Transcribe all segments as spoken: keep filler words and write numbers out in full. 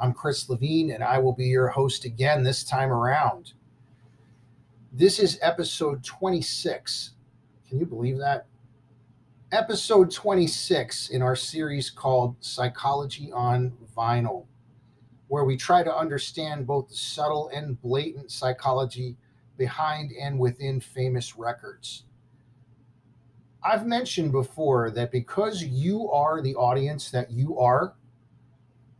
I'm Chris Levine and I will be your host again this time around. This is episode twenty-six. Can you believe that? Episode twenty-six in our series called Psychology on Vinyl, where we try to understand both the subtle and blatant psychology behind and within famous records. I've mentioned before that because you are the audience that you are,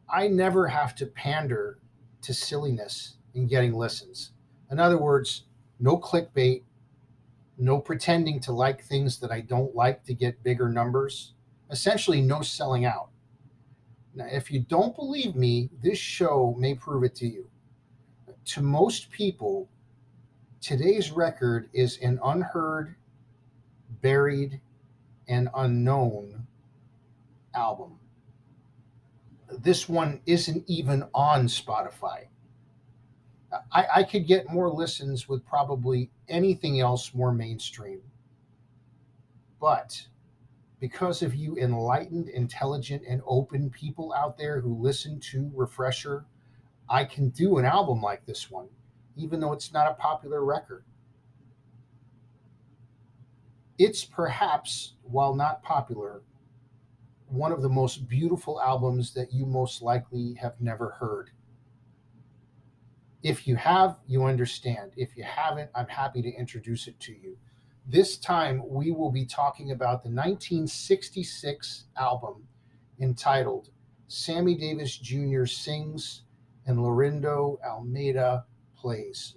I never have to pander to silliness in getting listens. In other words, no clickbait, no pretending to like things that I don't like to get bigger numbers, essentially no selling out. Now, if you don't believe me, this show may prove it to you. To most people, today's record is an unheard, buried, and unknown album. This one isn't even on Spotify. I, I could get more listens with probably anything else more mainstream. But because of you enlightened, intelligent, and open people out there who listen to Refresher, I can do an album like this one, even though it's not a popular record. It's perhaps, while not popular, one of the most beautiful albums that you most likely have never heard. If you have, you understand. If you haven't, I'm happy to introduce it to you. This time, we will be talking about the nineteen sixty-six album entitled Sammy Davis Junior Sings and Laurindo Almeida Plays.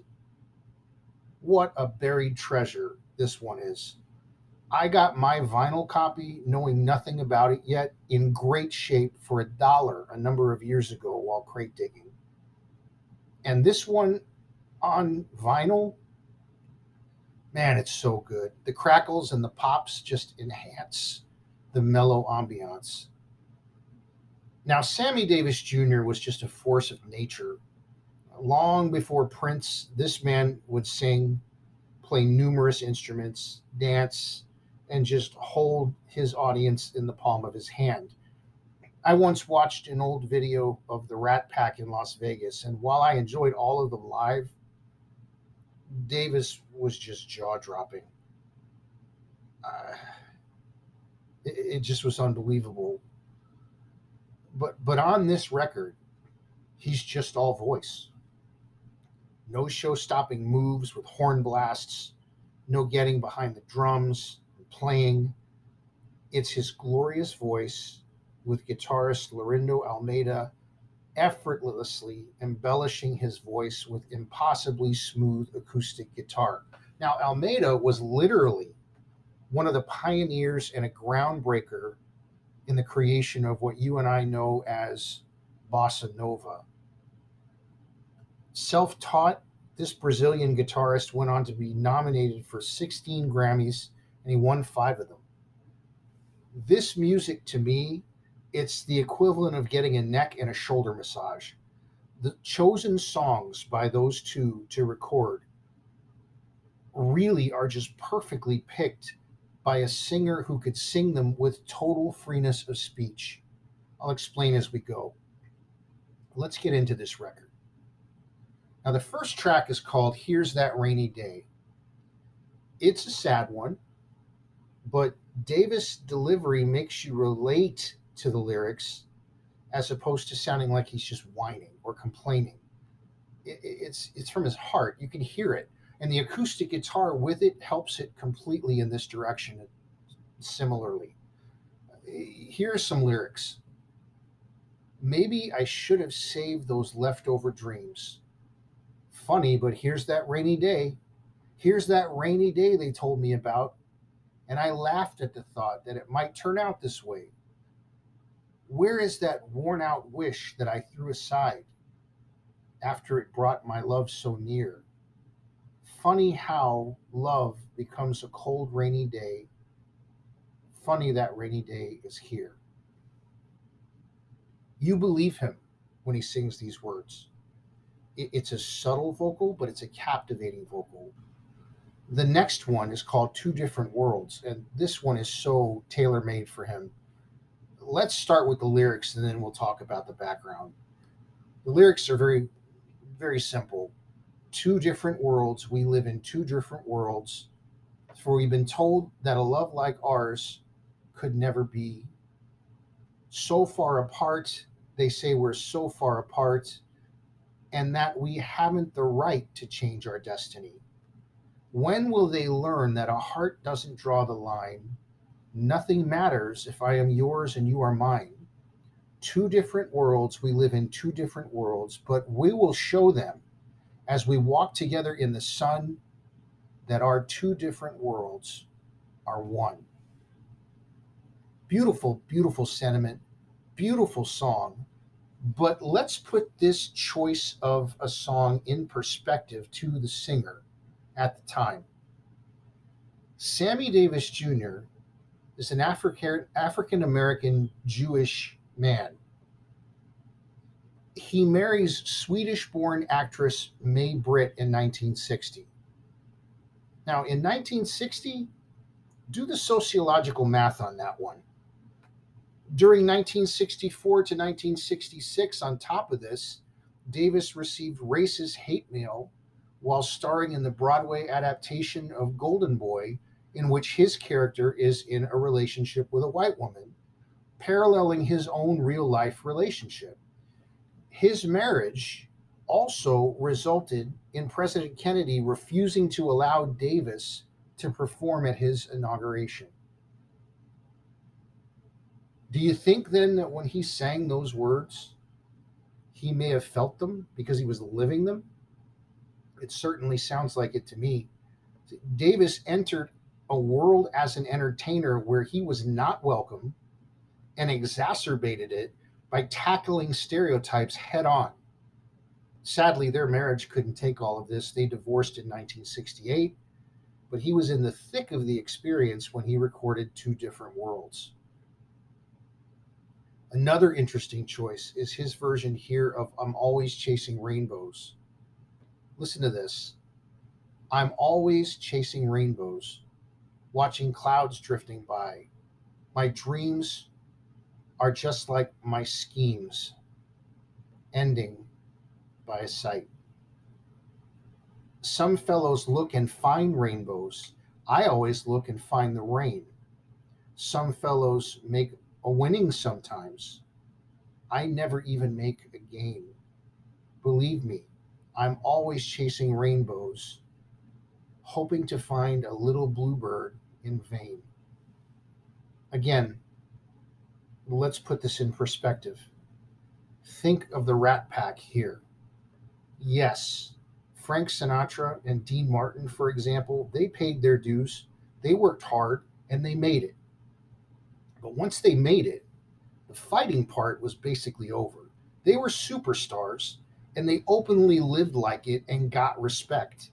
What a buried treasure this one is. I got my vinyl copy, knowing nothing about it yet, in great shape for a dollar a number of years ago while crate digging. And this one on vinyl, man, it's so good. The crackles and the pops just enhance the mellow ambiance. Now, Sammy Davis Junior was just a force of nature. Long before Prince, this man would sing, play numerous instruments, dance, and just hold his audience in the palm of his hand. I once watched an old video of the Rat Pack in Las Vegas, and while I enjoyed all of them live, Davis was just jaw-dropping. Uh, it, it just was unbelievable. But, but on this record, he's just all voice. No show-stopping moves with horn blasts, no getting behind the drums, playing. It's his glorious voice with guitarist Laurindo Almeida effortlessly embellishing his voice with impossibly smooth acoustic guitar. Now, Almeida was literally one of the pioneers and a groundbreaker in the creation of what you and I know as Bossa Nova. Self-taught, this Brazilian guitarist went on to be nominated for sixteen Grammys, and he won five of them. This music, to me, it's the equivalent of getting a neck and a shoulder massage. The chosen songs by those two to record really are just perfectly picked by a singer who could sing them with total freeness of speech. I'll explain as we go. Let's get into this record. Now, the first track is called Here's That Rainy Day. It's a sad one, but Davis' delivery makes you relate to the lyrics as opposed to sounding like he's just whining or complaining. It, it's, it's from his heart. You can hear it. And the acoustic guitar with it helps it completely in this direction similarly. Here's some lyrics. Maybe I should have saved those leftover dreams. Funny, but here's that rainy day. Here's that rainy day they told me about, and I laughed at the thought that it might turn out this way. Where is that worn-out wish that I threw aside? after it brought my love so near. Funny how love becomes a cold, rainy day. Funny that rainy day is here. You believe him when he sings these words. It's a subtle vocal, but it's a captivating vocal. The next one is called Two Different Worlds, and this one is so tailor-made for him. Let's start with the lyrics, and then we'll talk about the background. The lyrics are very, very simple. Two different worlds. We live in two different worlds, for we've been told that a love like ours could never be. So far apart, they say we're so far apart, and that we haven't the right to change our destiny. When will they learn that a heart doesn't draw the line? Nothing matters if I am yours and you are mine. Two different worlds, we live in two different worlds, but we will show them as we walk together in the sun that our two different worlds are one. Beautiful, beautiful sentiment, beautiful song. But let's put this choice of a song in perspective to the singer at the time. Sammy Davis Junior is an African African-American Jewish man. He marries Swedish-born actress May Britt in nineteen sixty. Now, in nineteen sixty, do the sociological math on that one. During nineteen sixty-four to nineteen sixty-six, on top of this, Davis received racist hate mail while starring in the Broadway adaptation of Golden Boy, in which his character is in a relationship with a white woman, paralleling his own real-life relationship. His marriage also resulted in President Kennedy refusing to allow Davis to perform at his inauguration. Do you think then that when he sang those words, he may have felt them because he was living them? It certainly sounds like it to me. Davis entered a world as an entertainer where he was not welcome and exacerbated it by tackling stereotypes head on. Sadly, their marriage couldn't take all of this. They divorced in nineteen sixty-eight, but he was in the thick of the experience when he recorded Two Different Worlds. Another interesting choice is his version here of I'm Always Chasing Rainbows. Listen to this. I'm always chasing rainbows, watching clouds drifting by. My dreams are just like my schemes, ending by a sight. Some fellows look and find rainbows. I always look and find the rain. Some fellows make a winning sometimes. I never even make a game. Believe me, I'm always chasing rainbows, hoping to find a little bluebird in vain. Again, let's put this in perspective. Think of the Rat Pack here. Yes, Frank Sinatra and Dean Martin, for example, they paid their dues, they worked hard, and they made it. But once they made it, the fighting part was basically over. They were superstars, and they openly lived like it and got respect.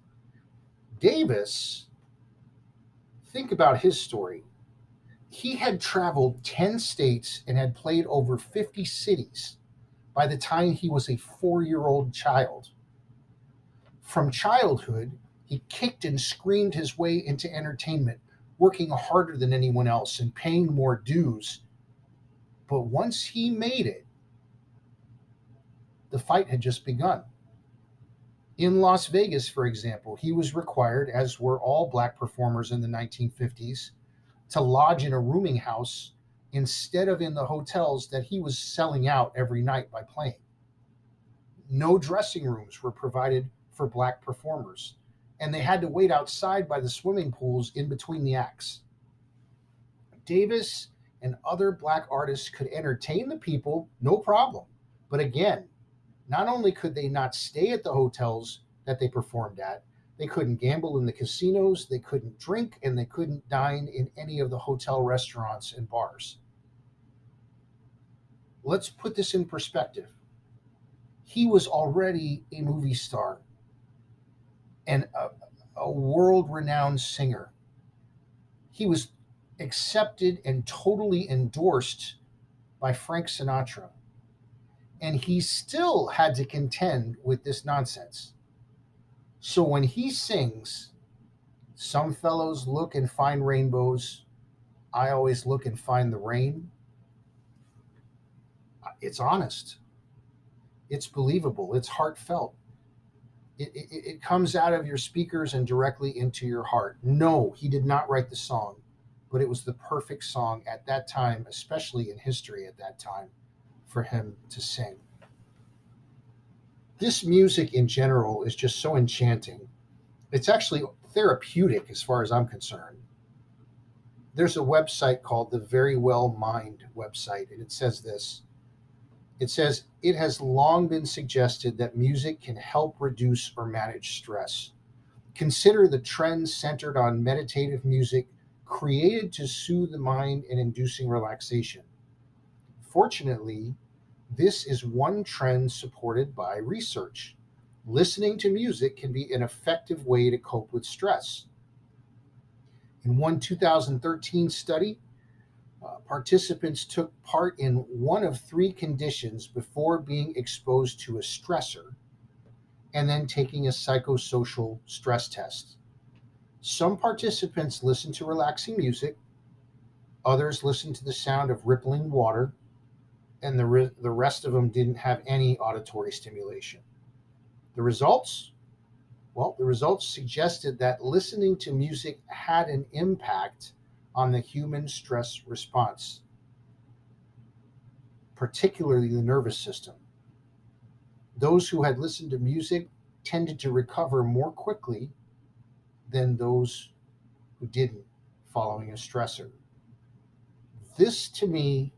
Davis, think about his story. He had traveled ten states and had played over fifty cities by the time he was a four-year-old child. From childhood, he kicked and screamed his way into entertainment, working harder than anyone else and paying more dues. But once he made it, the fight had just begun. In Las Vegas, for example, he was required, as were all black performers in the nineteen fifties, to lodge in a rooming house instead of in the hotels that he was selling out every night by playing. No dressing rooms were provided for black performers, and they had to wait outside by the swimming pools in between the acts. Davis and other black artists could entertain the people, no problem. But again, not only could they not stay at the hotels that they performed at, they couldn't gamble in the casinos, they couldn't drink, and they couldn't dine in any of the hotel restaurants and bars. Let's put this in perspective. he was already a movie star and a, a world-renowned singer. He was accepted and totally endorsed by Frank Sinatra. And he still had to contend with this nonsense. So when he sings, some fellows look and find rainbows. I always look and find the rain. It's honest. It's believable. It's heartfelt. It, it, it comes out of your speakers and directly into your heart. No, he did not write the song, but it was the perfect song at that time, especially in history at that time, for him to sing. This music in general is just so enchanting. It's actually therapeutic as far as I'm concerned. There's a website called the Very Well Mind website, and it says this. It says, it has long been suggested that music can help reduce or manage stress. Consider the trends centered on meditative music created to soothe the mind and inducing relaxation. Fortunately, this is one trend supported by research. Listening to music can be an effective way to cope with stress. In one two thousand thirteen study, uh, participants took part in one of three conditions before being exposed to a stressor and then taking a psychosocial stress test. Some participants listened to relaxing music, others listened to the sound of rippling water, and the, re- the rest of them didn't have any auditory stimulation. The results? Well, the results suggested that listening to music had an impact on the human stress response, particularly the nervous system. Those who had listened to music tended to recover more quickly than those who didn't following a stressor. This, to me,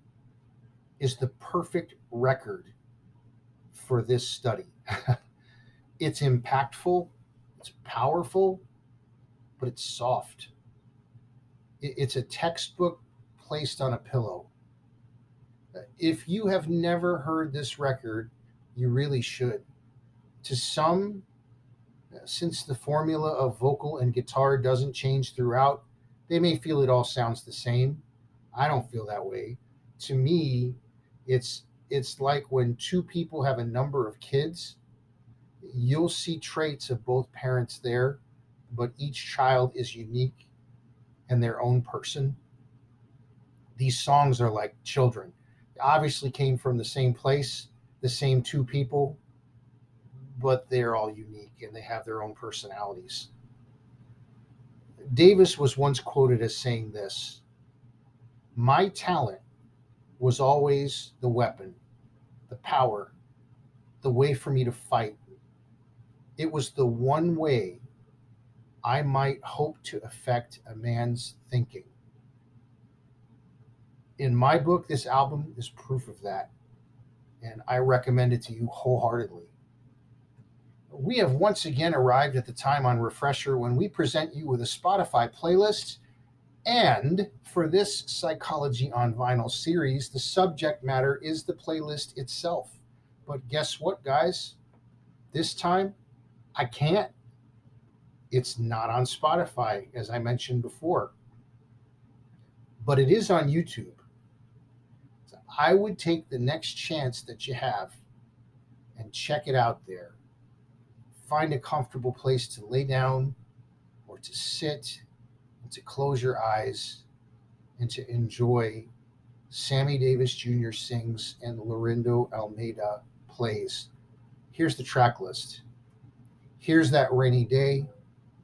is the perfect record for this study. It's impactful, it's powerful, but it's soft. It's a textbook placed on a pillow. If you have never heard this record, you really should. To some, since the formula of vocal and guitar doesn't change throughout, they may feel it all sounds the same. I don't feel that way. To me, It's it's like when two people have a number of kids, you'll see traits of both parents there, but each child is unique and their own person. These songs are like children. They obviously came from the same place, the same two people, but they're all unique and they have their own personalities. Davis was once quoted as saying this, "My talent was always the weapon, the power, the way for me to fight. It was the one way I might hope to affect a man's thinking." In my book, this album is proof of that, and I recommend it to you wholeheartedly. We have once again arrived at the time on Refresher when we present you with a Spotify playlist. And for this Psychology on Vinyl series, the subject matter is the playlist itself. But guess what, guys? This time, I can't. It's not on Spotify, as I mentioned before. But it is on YouTube. So I would take the next chance that you have and check it out there. Find a comfortable place to lay down or to sit, to close your eyes and to enjoy Sammy Davis Junior sings and Laurindo Almeida plays. Here's the track list. Here's That Rainy Day,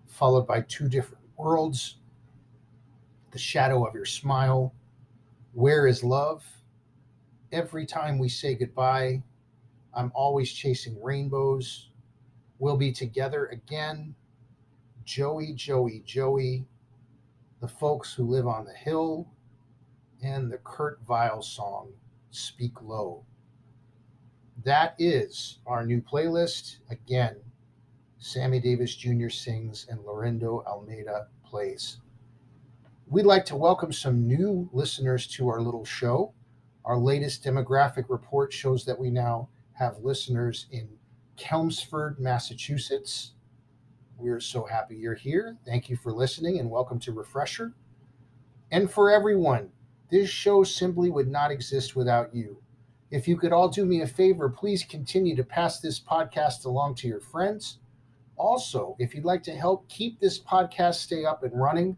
followed by Two Different Worlds, The Shadow of Your Smile, Where Is Love, Every Time We Say Goodbye, I'm Always Chasing Rainbows, We'll Be Together Again, Joey, Joey, Joey, The Folks Who Live on the Hill, and the Kurt Vile song, Speak Low. That is our new playlist. Again, Sammy Davis Junior sings and Laurindo Almeida plays. We'd like to welcome some new listeners to our little show. Our latest demographic report shows that we now have listeners in Chelmsford, Massachusetts. We're so happy you're here. Thank you for listening and welcome to Refresher. And for everyone, this show simply would not exist without you. If you could all do me a favor, please continue to pass this podcast along to your friends. Also, if you'd like to help keep this podcast stay up and running,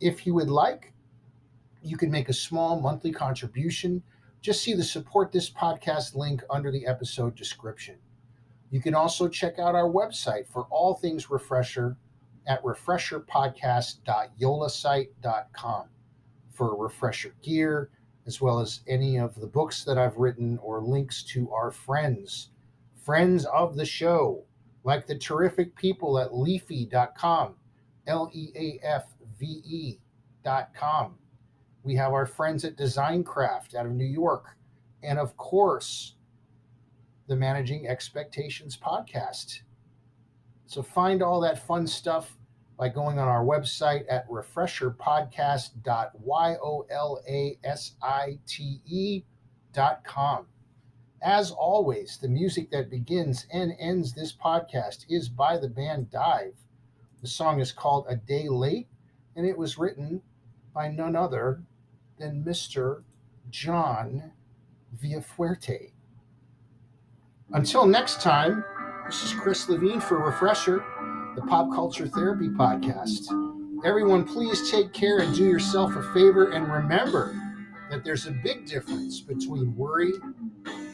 if you would like, you can make a small monthly contribution. Just see the Support This Podcast link under the episode description. You can also check out our website for all things Refresher at refresher podcast dot yola site dot com for Refresher gear, as well as any of the books that I've written or links to our friends, friends of the show, like the terrific people at leafy dot com, L E A F V E dot com. We have our friends at Design Craft out of New York. And of course, the Managing Expectations Podcast. So find all that fun stuff by going on our website at refresher podcast dot yola site dot com. As always, the music that begins and ends this podcast is by the band Dive. The song is called A Day Late, and it was written by none other than Mister John Viafuerte. Until next time, this is Chris Levine for Refresher, the Pop Culture Therapy Podcast. Everyone, please take care and do yourself a favor, and remember that there's a big difference between worry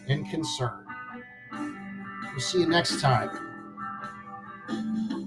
and concern. We'll see you next time.